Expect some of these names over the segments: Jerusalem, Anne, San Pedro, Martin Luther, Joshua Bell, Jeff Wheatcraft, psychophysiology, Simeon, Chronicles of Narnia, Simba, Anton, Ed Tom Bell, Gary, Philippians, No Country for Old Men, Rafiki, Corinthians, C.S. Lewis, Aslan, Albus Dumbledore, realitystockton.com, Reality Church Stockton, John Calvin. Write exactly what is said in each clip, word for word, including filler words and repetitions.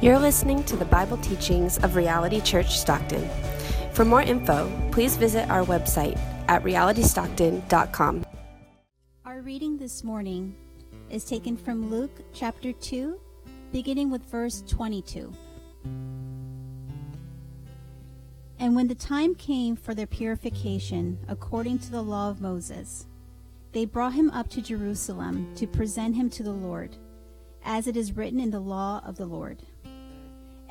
You're listening to the Bible teachings of Reality Church Stockton. For more info, please visit our website at reality stockton dot com. Our reading this morning is taken from Luke chapter two, beginning with verse twenty-two. And when the time came for their purification, according to the law of Moses, they brought him up to Jerusalem to present him to the Lord, as it is written in the law of the Lord.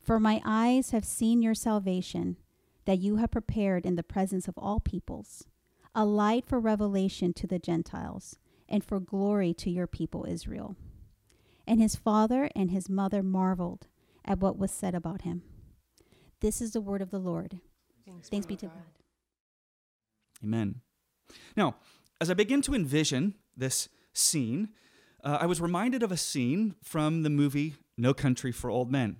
For my eyes have seen your salvation, that you have prepared in the presence of all peoples, a light for revelation to the Gentiles, and for glory to your people Israel. And his father and his mother marveled at what was said about him. This is the word of the Lord. Thanks, Thanks be to God. God. Amen. Now, as I begin to envision this scene, uh, I was reminded of a scene from the movie No Country for Old Men.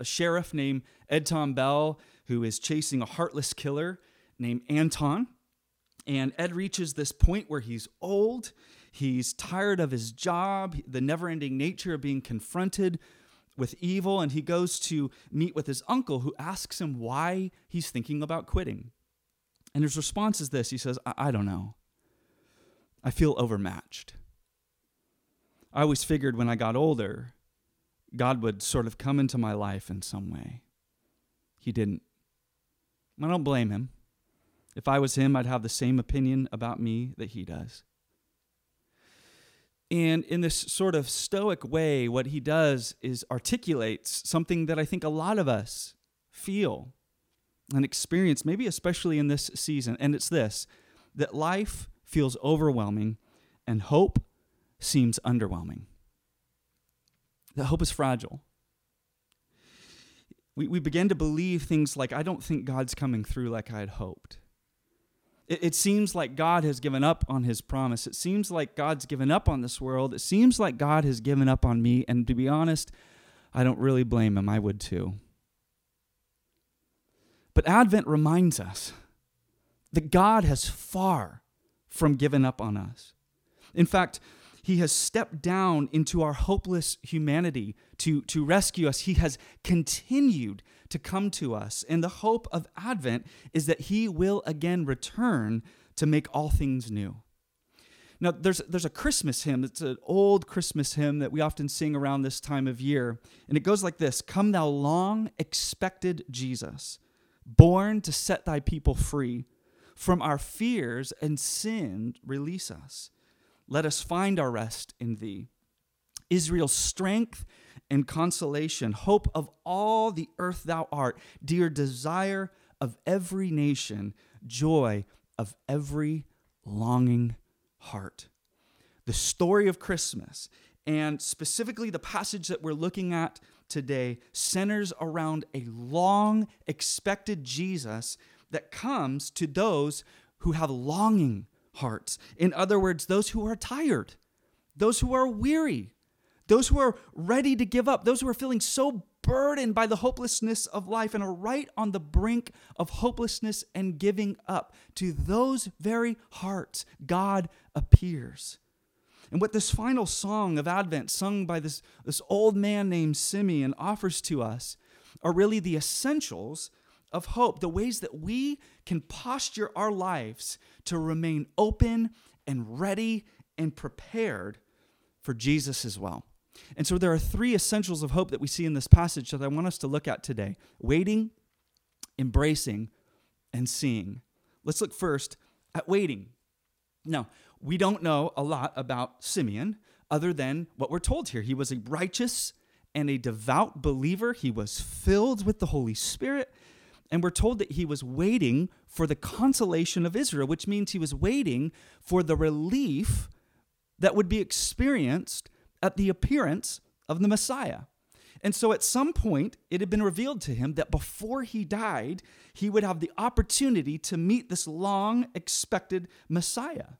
A sheriff named Ed Tom Bell, who is chasing a heartless killer named Anton. And Ed reaches this point where he's old, he's tired of his job, the never-ending nature of being confronted with evil, and he goes to meet with his uncle, who asks him why he's thinking about quitting. And his response is this. He says, I, I don't know. I feel overmatched. I always figured when I got older, God would sort of come into my life in some way. He didn't. I don't blame him. If I was him, I'd have the same opinion about me that he does. And in this sort of stoic way, what he does is articulates something that I think a lot of us feel and experience, maybe especially in this season. And it's this, that life feels overwhelming and hope seems underwhelming. That hope is fragile. We we begin to believe things like, I don't think God's coming through like I had hoped. It, it seems like God has given up on his promise. It seems like God's given up on this world. It seems like God has given up on me. And to be honest, I don't really blame him. I would too. But Advent reminds us that God has far from given up on us. In fact, he has stepped down into our hopeless humanity to, to rescue us. He has continued to come to us. And the hope of Advent is that he will again return to make all things new. Now, there's, there's a Christmas hymn. It's an old Christmas hymn that we often sing around this time of year. And it goes like this. Come thou long-expected Jesus, born to set thy people free. From our fears and sin release us. Let us find our rest in thee. Israel's strength and consolation, hope of all the earth thou art, dear desire of every nation, joy of every longing heart. The story of Christmas, and specifically the passage that we're looking at today, centers around a long-expected Jesus that comes to those who have longing hearts. In other words, those who are tired, those who are weary, those who are ready to give up, those who are feeling so burdened by the hopelessness of life and are right on the brink of hopelessness and giving up. To those very hearts, God appears. And what this final song of Advent, sung by this, this old man named Simeon, offers to us are really the essentials of hope, the ways that we can posture our lives to remain open and ready and prepared for Jesus as well. And so there are three essentials of hope that we see in this passage that I want us to look at today: waiting, embracing, and seeing. Let's look first at waiting. Now, we don't know a lot about Simeon other than what we're told here. He was a righteous and a devout believer. He was filled with the Holy Spirit. And we're told that he was waiting for the consolation of Israel, which means he was waiting for the relief that would be experienced at the appearance of the Messiah. And so at some point, it had been revealed to him that before he died, he would have the opportunity to meet this long-expected Messiah.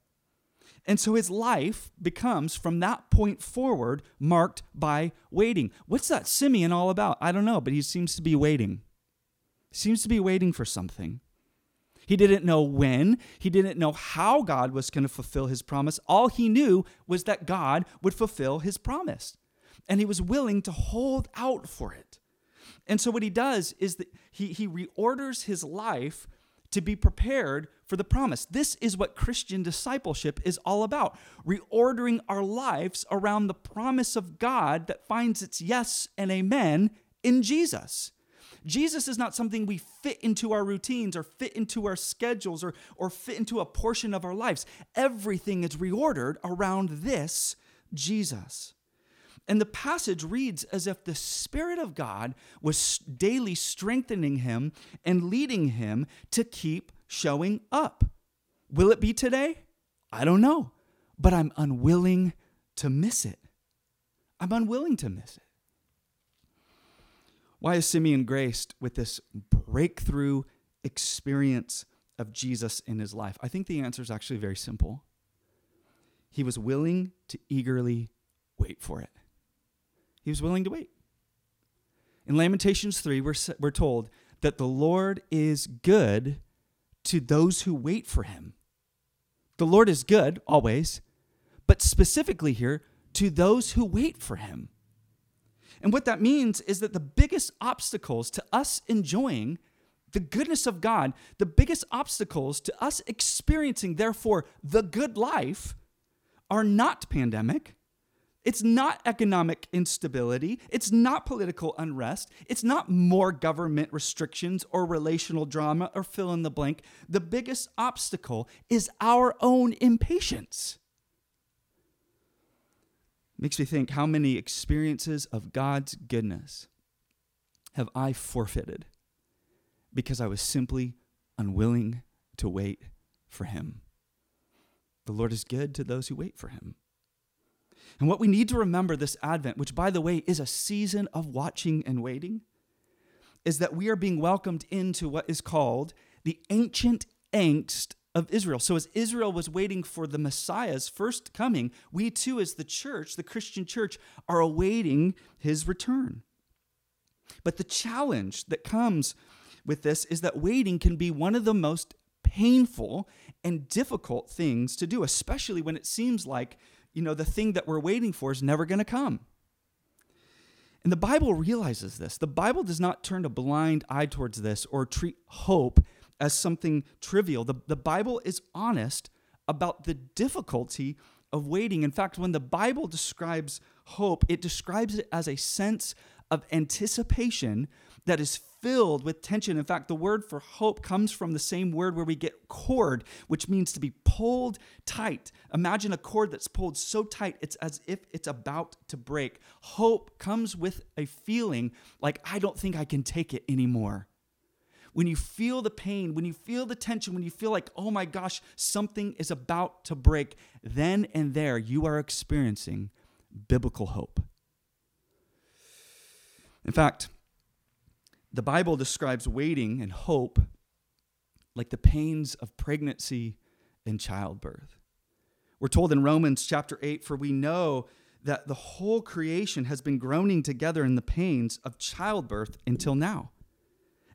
And so his life becomes, from that point forward, marked by waiting. What's that Simeon all about? I don't know, but he seems to be waiting. Seems to be waiting for something. He didn't know when. He didn't know how God was going to fulfill his promise. All he knew was that God would fulfill his promise. And he was willing to hold out for it. And so what he does is that he, he reorders his life to be prepared for the promise. This is what Christian discipleship is all about. Reordering our lives around the promise of God that finds its yes and amen in Jesus. Jesus is not something we fit into our routines or fit into our schedules or, or fit into a portion of our lives. Everything is reordered around this Jesus. And the passage reads as if the Spirit of God was daily strengthening him and leading him to keep showing up. Will it be today? I don't know, but I'm unwilling to miss it. I'm unwilling to miss it. Why is Simeon graced with this breakthrough experience of Jesus in his life? I think the answer is actually very simple. He was willing to eagerly wait for it. He was willing to wait. In Lamentations three, we're, we're told that the Lord is good to those who wait for him. The Lord is good always, but specifically here, to those who wait for him. And what that means is that the biggest obstacles to us enjoying the goodness of God, the biggest obstacles to us experiencing, therefore, the good life are not pandemic. It's not economic instability. It's not political unrest. It's not more government restrictions or relational drama or fill in the blank. The biggest obstacle is our own impatience. Makes me think, how many experiences of God's goodness have I forfeited because I was simply unwilling to wait for him? The Lord is good to those who wait for him. And what we need to remember this Advent, which by the way is a season of watching and waiting, is that we are being welcomed into what is called the ancient angst of Israel. So as Israel was waiting for the Messiah's first coming, we too as the church, the Christian church, are awaiting his return. But the challenge that comes with this is that waiting can be one of the most painful and difficult things to do, especially when it seems like, you know, the thing that we're waiting for is never going to come. And the Bible realizes this. The Bible does not turn a blind eye towards this or treat hope as something trivial. The, the Bible is honest about the difficulty of waiting. In fact, when the Bible describes hope, it describes it as a sense of anticipation that is filled with tension. In fact, the word for hope comes from the same word where we get cord, which means to be pulled tight. Imagine a cord that's pulled so tight, it's as if it's about to break. Hope comes with a feeling like, I don't think I can take it anymore. When you feel the pain, when you feel the tension, when you feel like, oh my gosh, something is about to break, then and there you are experiencing biblical hope. In fact, the Bible describes waiting and hope like the pains of pregnancy and childbirth. We're told in Romans chapter eight, for we know that the whole creation has been groaning together in the pains of childbirth until now.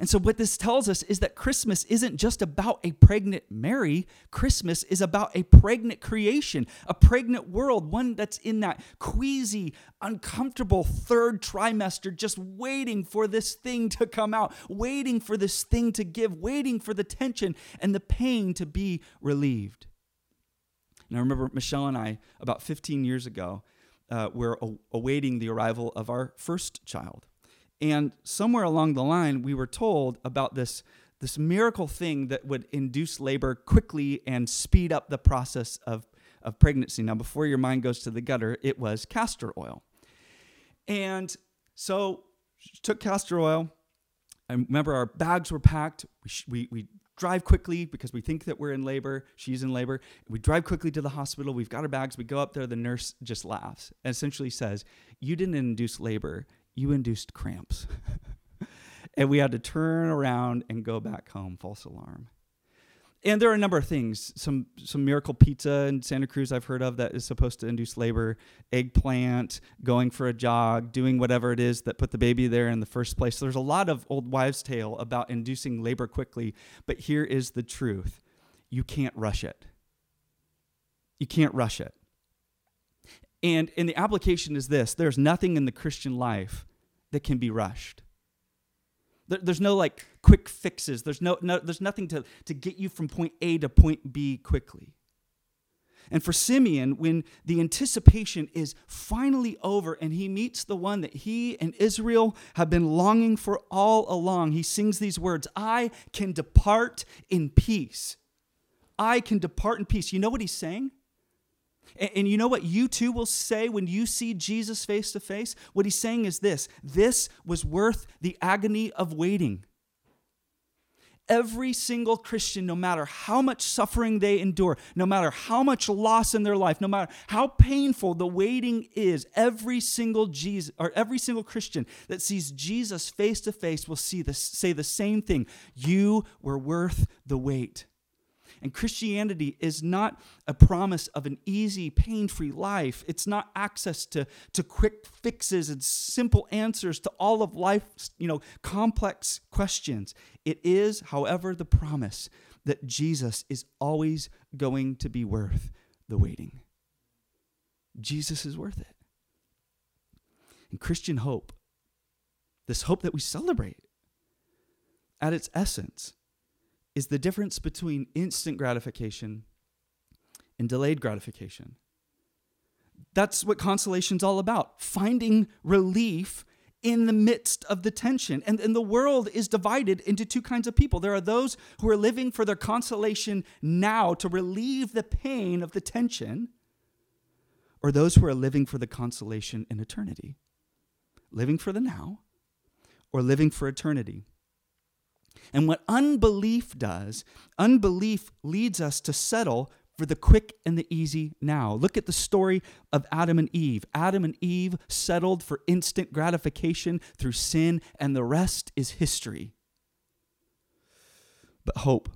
And so what this tells us is that Christmas isn't just about a pregnant Mary. Christmas is about a pregnant creation, a pregnant world, one that's in that queasy, uncomfortable third trimester, just waiting for this thing to come out, waiting for this thing to give, waiting for the tension and the pain to be relieved. And I remember Michelle and I, about fifteen years ago, uh, were a- awaiting the arrival of our first child. And somewhere along the line, we were told about this, this miracle thing that would induce labor quickly and speed up the process of, of pregnancy. Now, before your mind goes to the gutter, it was castor oil. And so she took castor oil. I remember our bags were packed. We, sh- we, we drive quickly because we think that we're in labor. She's in labor. We drive quickly to the hospital. We've got our bags. We go up there. The nurse just laughs and essentially says, "You didn't induce labor. You induced cramps." And we had to turn around and go back home. False alarm. And there are a number of things. Some some miracle pizza in Santa Cruz I've heard of that is supposed to induce labor, eggplant, going for a jog, doing whatever it is that put the baby there in the first place. There's a lot of old wives' tale about inducing labor quickly, but here is the truth. You can't rush it. You can't rush it. And, and the application is this: there's nothing in the Christian life that can be rushed. There, there's no like quick fixes. There's no, no there's nothing to, to get you from point A to point B quickly. And for Simeon, when the anticipation is finally over and he meets the one that he and Israel have been longing for all along, he sings these words: "I can depart in peace. I can depart in peace." You know what he's saying? And you know what you too will say when you see Jesus face to face? What he's saying is this: this was worth the agony of waiting. Every single Christian, no matter how much suffering they endure, no matter how much loss in their life, no matter how painful the waiting is, every single Jesus or every single Christian that sees Jesus face to face will see this, say the same thing: you were worth the wait. And Christianity is not a promise of an easy, pain-free life. It's not access to, to quick fixes and simple answers to all of life's, you know, complex questions. It is, however, the promise that Jesus is always going to be worth the waiting. Jesus is worth it. And Christian hope, this hope that we celebrate at its essence, is the difference between instant gratification and delayed gratification. That's what consolation's all about: finding relief in the midst of the tension. And, and the world is divided into two kinds of people. There are those who are living for their consolation now to relieve the pain of the tension, or those who are living for the consolation in eternity. Living for the now, or living for eternity. And what unbelief does, unbelief leads us to settle for the quick and the easy now. Look at the story of Adam and Eve. Adam and Eve settled for instant gratification through sin, and the rest is history. But hope,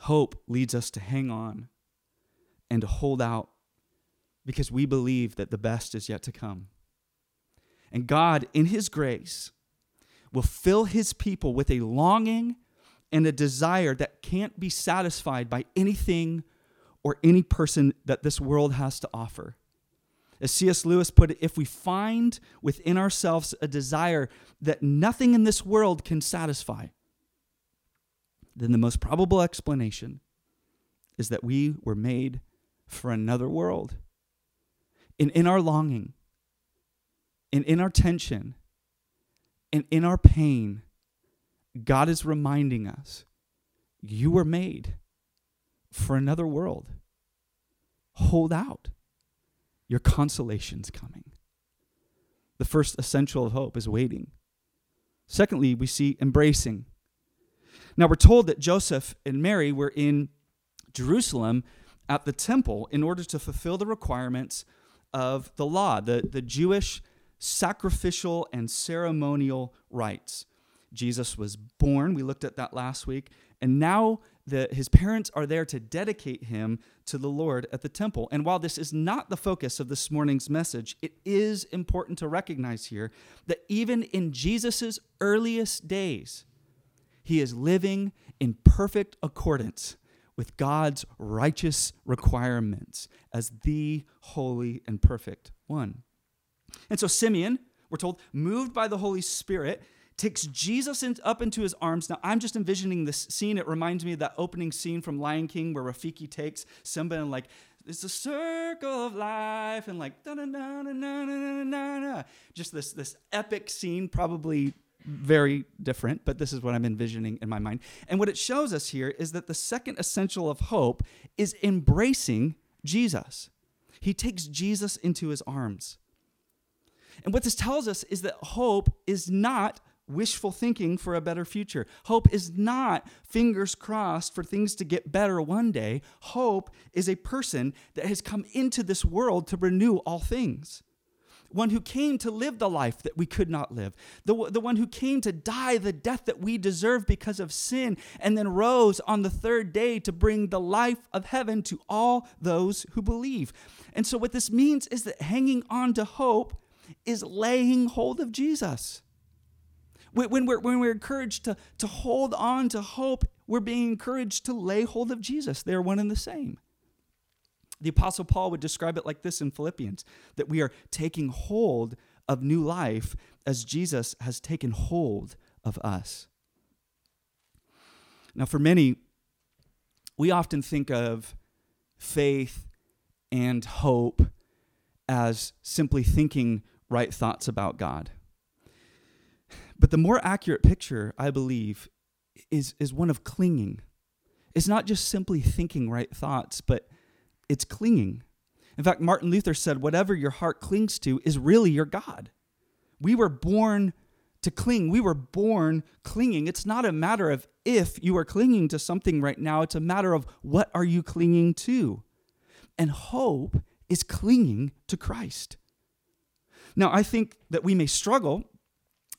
hope leads us to hang on and to hold out because we believe that the best is yet to come. And God, in his grace, will fill his people with a longing and a desire that can't be satisfied by anything or any person that this world has to offer. As C S Lewis put it, if we find within ourselves a desire that nothing in this world can satisfy, then the most probable explanation is that we were made for another world. And in our longing, and in our tension, and in our pain, God is reminding us, you were made for another world. Hold out. Your consolation's coming. The first essential of hope is waiting. Secondly, we see embracing. Now, we're told that Joseph and Mary were in Jerusalem at the temple in order to fulfill the requirements of the law, the, the Jewish sacrificial and ceremonial rites. Jesus was born. We looked at that last week. And now the, his parents are there to dedicate him to the Lord at the temple. And while this is not the focus of this morning's message, it is important to recognize here that even in Jesus' earliest days, he is living in perfect accordance with God's righteous requirements as the holy and perfect one. And so Simeon, we're told, moved by the Holy Spirit, takes Jesus in, up into his arms. Now, I'm just envisioning this scene. It reminds me of that opening scene from Lion King where Rafiki takes Simba and, like, it's a circle of life, and, like, da-da-da-da-da-da-da-da-da. Just this, this epic scene, probably very different, but this is what I'm envisioning in my mind. And what it shows us here is that the second essential of hope is embracing Jesus. He takes Jesus into his arms. And what this tells us is that hope is not wishful thinking for a better future. Hope is not fingers crossed for things to get better one day. Hope is a person that has come into this world to renew all things. One who came to live the life that we could not live. The, the one who came to die the death that we deserve because of sin, and then rose on the third day to bring the life of heaven to all those who believe. And so what this means is that hanging on to hope is laying hold of Jesus. When we're, when we're encouraged to, to hold on to hope, we're being encouraged to lay hold of Jesus. They're one and the same. The Apostle Paul would describe it like this in Philippians, that we are taking hold of new life as Jesus has taken hold of us. Now, for many, we often think of faith and hope as simply thinking right thoughts about God. But the more accurate picture, I believe, is, is one of clinging. It's not just simply thinking right thoughts, but it's clinging. In fact, Martin Luther said, whatever your heart clings to is really your God. We were born to cling. We were born clinging. It's not a matter of if you are clinging to something right now. It's a matter of what are you clinging to? And hope is clinging to Christ. Now, I think that we may struggle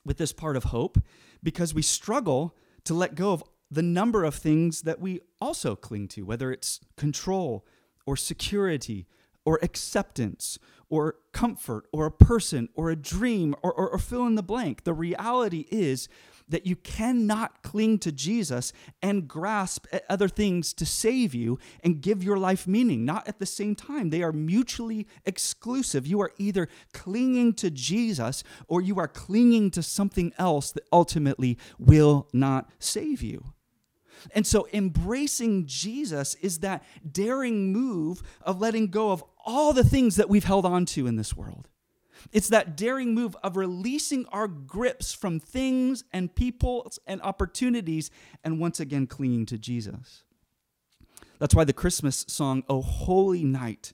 with this part of hope because we struggle to let go of the number of things that we also cling to, whether it's control or security or acceptance or comfort or a person or a dream or, or, or fill in the blank. The reality is that you cannot cling to Jesus and grasp at other things to save you and give your life meaning. Not at the same time. They are mutually exclusive. You are either clinging to Jesus or you are clinging to something else that ultimately will not save you. And so embracing Jesus is that daring move of letting go of all the things that we've held on to in this world. It's that daring move of releasing our grips from things and people and opportunities and once again clinging to Jesus. That's why the Christmas song, O Holy Night,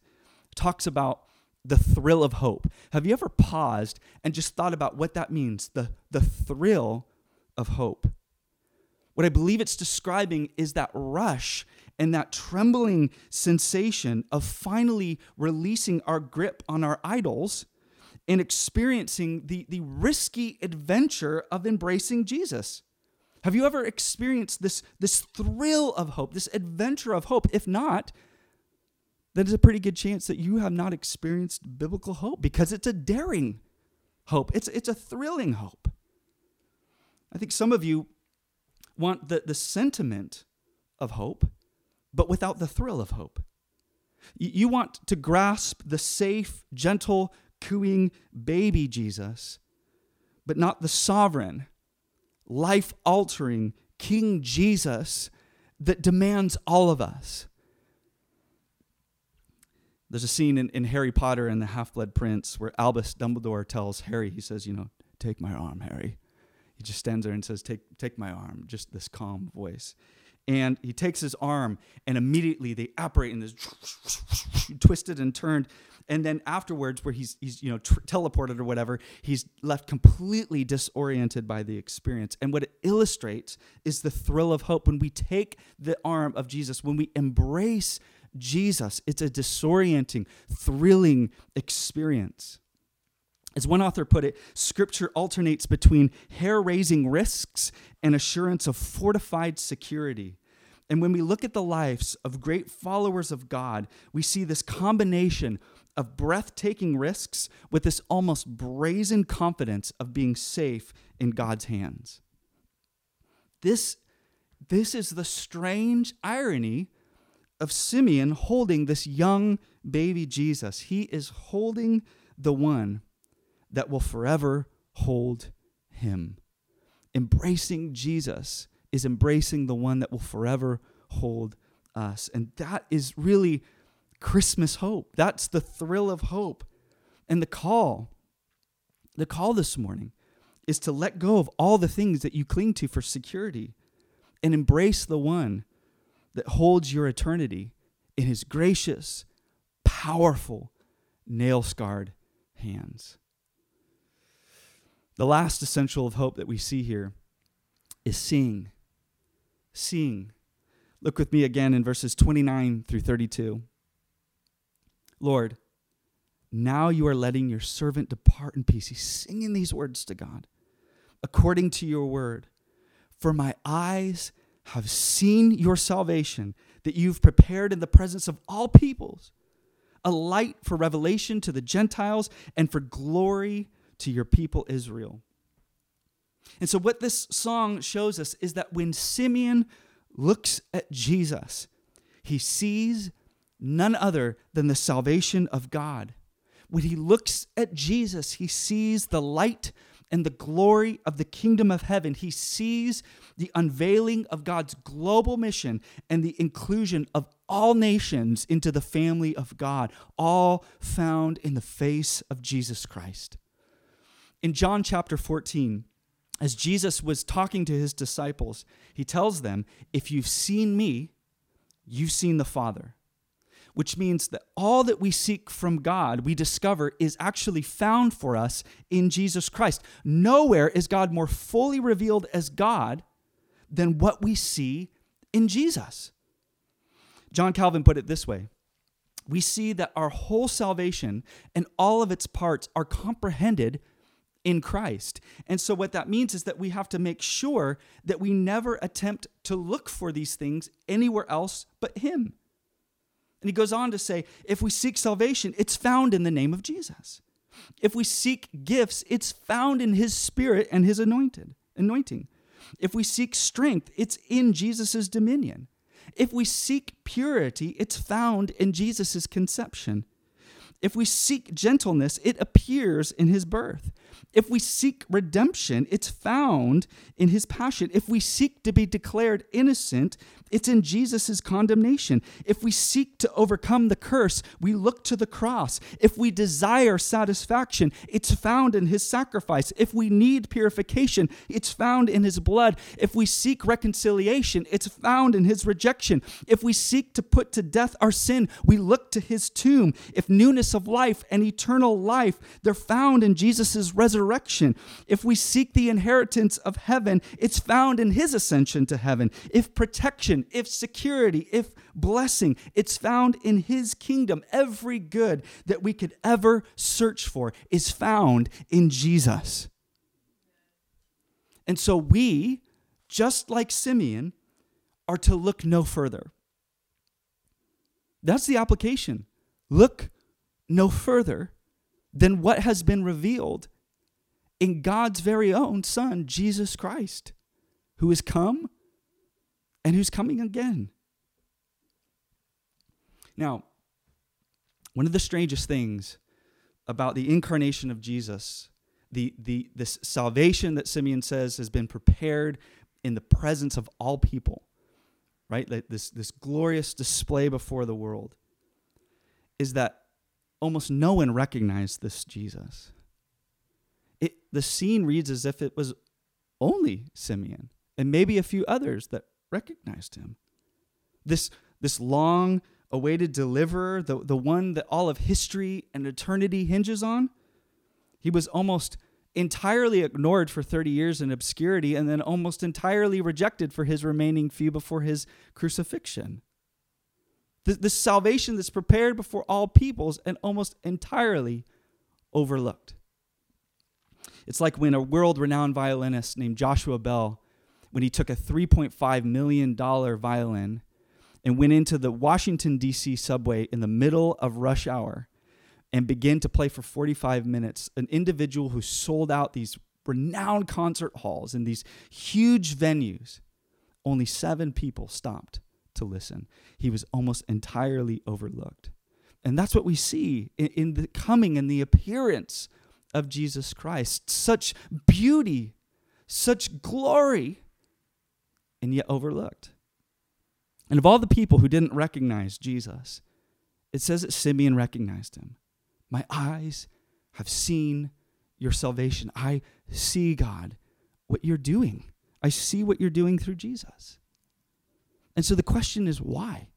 talks about the thrill of hope. Have you ever paused and just thought about what that means? The, the thrill of hope. What I believe it's describing is that rush and that trembling sensation of finally releasing our grip on our idols and experiencing the, the risky adventure of embracing Jesus. Have you ever experienced this, this thrill of hope, this adventure of hope? If not, then there's a pretty good chance that you have not experienced biblical hope, because it's a daring hope. It's, it's a thrilling hope. I think some of you want the, the sentiment of hope, but without the thrill of hope. You, you want to grasp the safe, gentle, cooing baby Jesus, but not the sovereign, life-altering King Jesus that demands all of us. There's a scene in, in Harry Potter and the Half-Blood Prince where Albus Dumbledore tells Harry, he says, you know, take my arm, Harry. He just stands there and says, take, take my arm, just this calm voice. And he takes his arm, and immediately they apparate in this twisted and turned. And then afterwards, where he's, he's you know, tr- teleported or whatever, he's left completely disoriented by the experience. And what it illustrates is the thrill of hope. When we take the arm of Jesus, when we embrace Jesus, it's a disorienting, thrilling experience. As one author put it, Scripture alternates between hair-raising risks and assurance of fortified security. And when we look at the lives of great followers of God, we see this combination of breathtaking risks with this almost brazen confidence of being safe in God's hands. This, this is the strange irony of Simeon holding this young baby Jesus. He is holding the one that will forever hold him. Embracing Jesus is embracing the one that will forever hold us. And that is really Christmas hope. That's the thrill of hope. And the call, the call this morning is to let go of all the things that you cling to for security and embrace the one that holds your eternity in his gracious, powerful, nail-scarred hands. The last essential of hope that we see here is seeing. Seeing. Look with me again in verses twenty-nine through thirty-two. Lord, now you are letting your servant depart in peace. He's singing these words to God. According to your word, for my eyes have seen your salvation that you've prepared in the presence of all peoples, a light for revelation to the Gentiles and for glory to your people Israel. And so what this song shows us is that when Simeon looks at Jesus, he sees none other than the salvation of God. When he looks at Jesus, he sees the light and the glory of the kingdom of heaven. He sees the unveiling of God's global mission and the inclusion of all nations into the family of God, all found in the face of Jesus Christ. In John chapter fourteen, as Jesus was talking to his disciples, he tells them, if you've seen me, you've seen the Father, which means that all that we seek from God, we discover, is actually found for us in Jesus Christ. Nowhere is God more fully revealed as God than what we see in Jesus. John Calvin put it this way. We see that our whole salvation and all of its parts are comprehended in Christ. And so what that means is that we have to make sure that we never attempt to look for these things anywhere else but him. And he goes on to say, if we seek salvation, it's found in the name of Jesus. If we seek gifts, it's found in his spirit and his anointed anointing. If we seek strength, it's in Jesus's dominion. If we seek purity, it's found in Jesus's conception. If we seek gentleness, it appears in his birth. If we seek redemption, it's found in his passion. If we seek to be declared innocent, it's in Jesus' condemnation. If we seek to overcome the curse, we look to the cross. If we desire satisfaction, it's found in his sacrifice. If we need purification, it's found in his blood. If we seek reconciliation, it's found in his rejection. If we seek to put to death our sin, we look to his tomb. If newness of life and eternal life, they're found in Jesus' resurrection. If we seek the inheritance of heaven, it's found in his ascension to heaven. If protection, if security, if blessing, it's found in his kingdom. Every good that we could ever search for is found in Jesus. And so we, just like Simeon, are to look no further. That's the application. Look no further than what has been revealed in God's very own Son, Jesus Christ, who has come and who's coming again. Now, one of the strangest things about the incarnation of Jesus, the, the this salvation that Simeon says has been prepared in the presence of all people, right? Like this, this glorious display before the world, is that almost no one recognized this Jesus. It, the scene reads as if it was only Simeon and maybe a few others that recognized him. This, this long-awaited deliverer, the, the one that all of history and eternity hinges on, he was almost entirely ignored for thirty years in obscurity and then almost entirely rejected for his remaining few before his crucifixion. The, the salvation that's prepared before all peoples and almost entirely overlooked It's like when a world-renowned violinist named Joshua Bell, when he took a three point five million dollars violin and went into the Washington, D C subway in the middle of rush hour and began to play for forty-five minutes, an individual who sold out these renowned concert halls and these huge venues, only seven people stopped to listen. He was almost entirely overlooked. And that's what we see in, in the coming and the appearance of Jesus Christ. Such beauty, such glory, and yet overlooked. And of all the people who didn't recognize Jesus, it says that Simeon recognized him. My eyes have seen your salvation. I see, God, what you're doing. I see what you're doing through Jesus. And so the question is, why?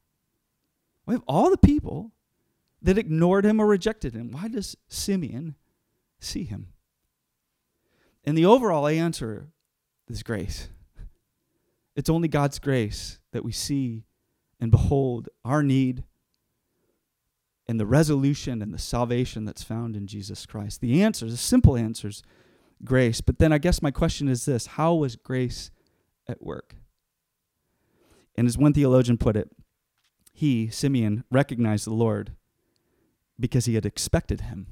We have all the people that ignored him or rejected him. Why does Simeon see him? And the overall answer is grace. It's only God's grace that we see and behold our need and the resolution and the salvation that's found in Jesus Christ. The answer, the simple answer is grace. But then I guess my question is this: how was grace at work? And as one theologian put it, he, Simeon, recognized the Lord because he had expected him.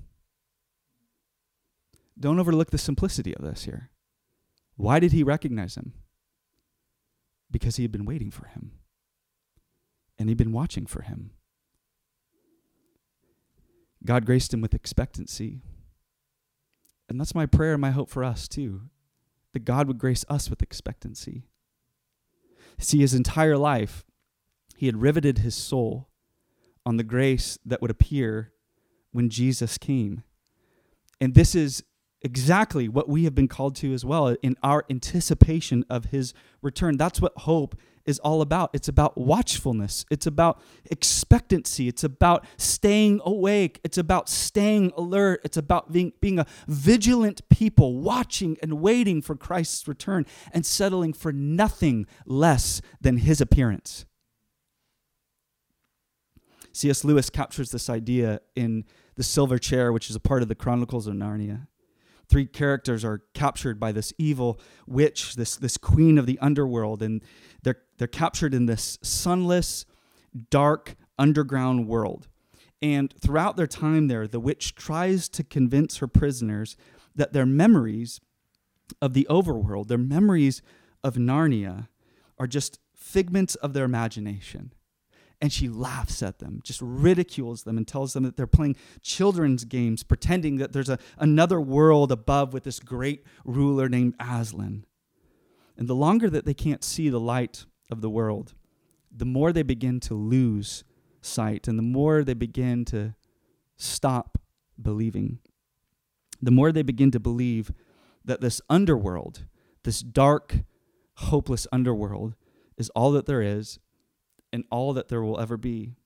Don't overlook the simplicity of this here. Why did he recognize him? Because he had been waiting for him. And he'd been watching for him. God graced him with expectancy. And that's my prayer and my hope for us too, that God would grace us with expectancy. See, his entire life, he had riveted his soul on the grace that would appear when Jesus came. And this is exactly what we have been called to as well in our anticipation of his return. That's what hope is all about. It's about watchfulness. It's about expectancy. It's about staying awake. It's about staying alert. It's about being, being a vigilant people, watching and waiting for Christ's return and settling for nothing less than his appearance. C S Lewis captures this idea in The Silver Chair, which is a part of the Chronicles of Narnia. Three characters are captured by this evil witch, this, this queen of the underworld, and they're, they're captured in this sunless, dark, underground world. And throughout their time there, the witch tries to convince her prisoners that their memories of the overworld, their memories of Narnia, are just figments of their imagination. And she laughs at them, just ridicules them, and tells them that they're playing children's games, pretending that there's a, another world above with this great ruler named Aslan. And the longer that they can't see the light of the world, the more they begin to lose sight, and the more they begin to stop believing. The more they begin to believe that this underworld, this dark, hopeless underworld, is all that there is, and all that there will ever be.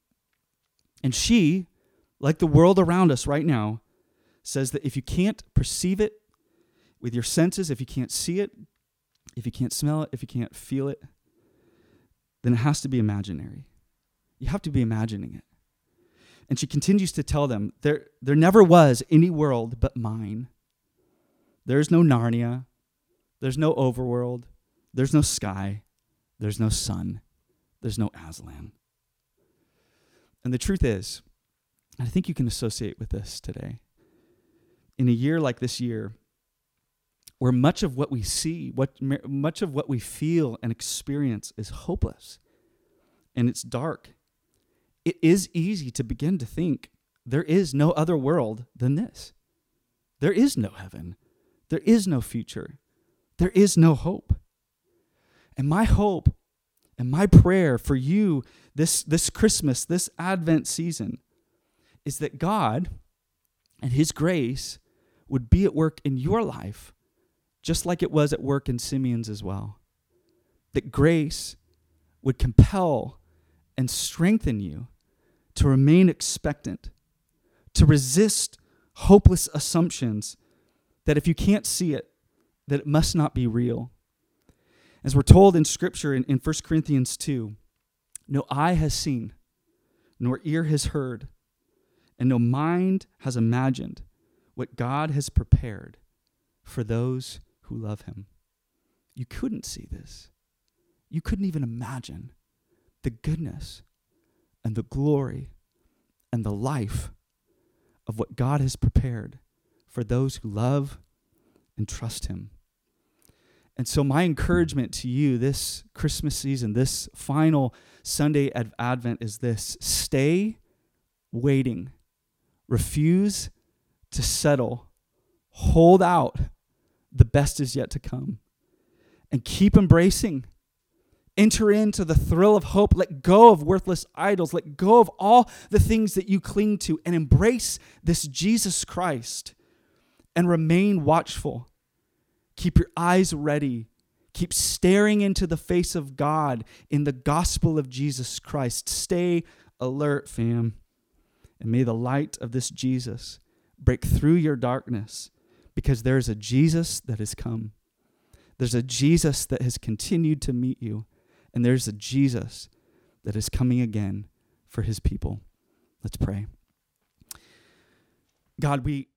And she, like the world around us right now, says that if you can't perceive it with your senses, if you can't see it, if you can't smell it, if you can't feel it, then it has to be imaginary. You have to be imagining it. And she continues to tell them, there, there never was any world but mine. There's no Narnia. There's no overworld. There's no sky. There's no sun. There's no Aslan. And the truth is, and I think you can associate with this today, in a year like this year, where much of what we see, what much of what we feel and experience is hopeless, and it's dark, it is easy to begin to think there is no other world than this. There is no heaven. There is no future. There is no hope. And my hope and my prayer for you this, this Christmas, this Advent season, is that God and his grace would be at work in your life, just like it was at work in Simeon's as well. That grace would compel and strengthen you to remain expectant, to resist hopeless assumptions that if you can't see it, that it must not be real. As we're told in Scripture in, in First Corinthians two, no eye has seen, nor ear has heard, and no mind has imagined what God has prepared for those who love him. You couldn't see this. You couldn't even imagine the goodness and the glory and the life of what God has prepared for those who love and trust him. And so my encouragement to you this Christmas season, this final Sunday of Advent is this: stay waiting. Refuse to settle. Hold out. The best is yet to come. And keep embracing. Enter into the thrill of hope. Let go of worthless idols. Let go of all the things that you cling to and embrace this Jesus Christ and remain watchful. Keep your eyes ready. Keep staring into the face of God in the gospel of Jesus Christ. Stay alert, fam. And may the light of this Jesus break through your darkness, because there is a Jesus that has come. There's a Jesus that has continued to meet you. And there's a Jesus that is coming again for his people. Let's pray. God, we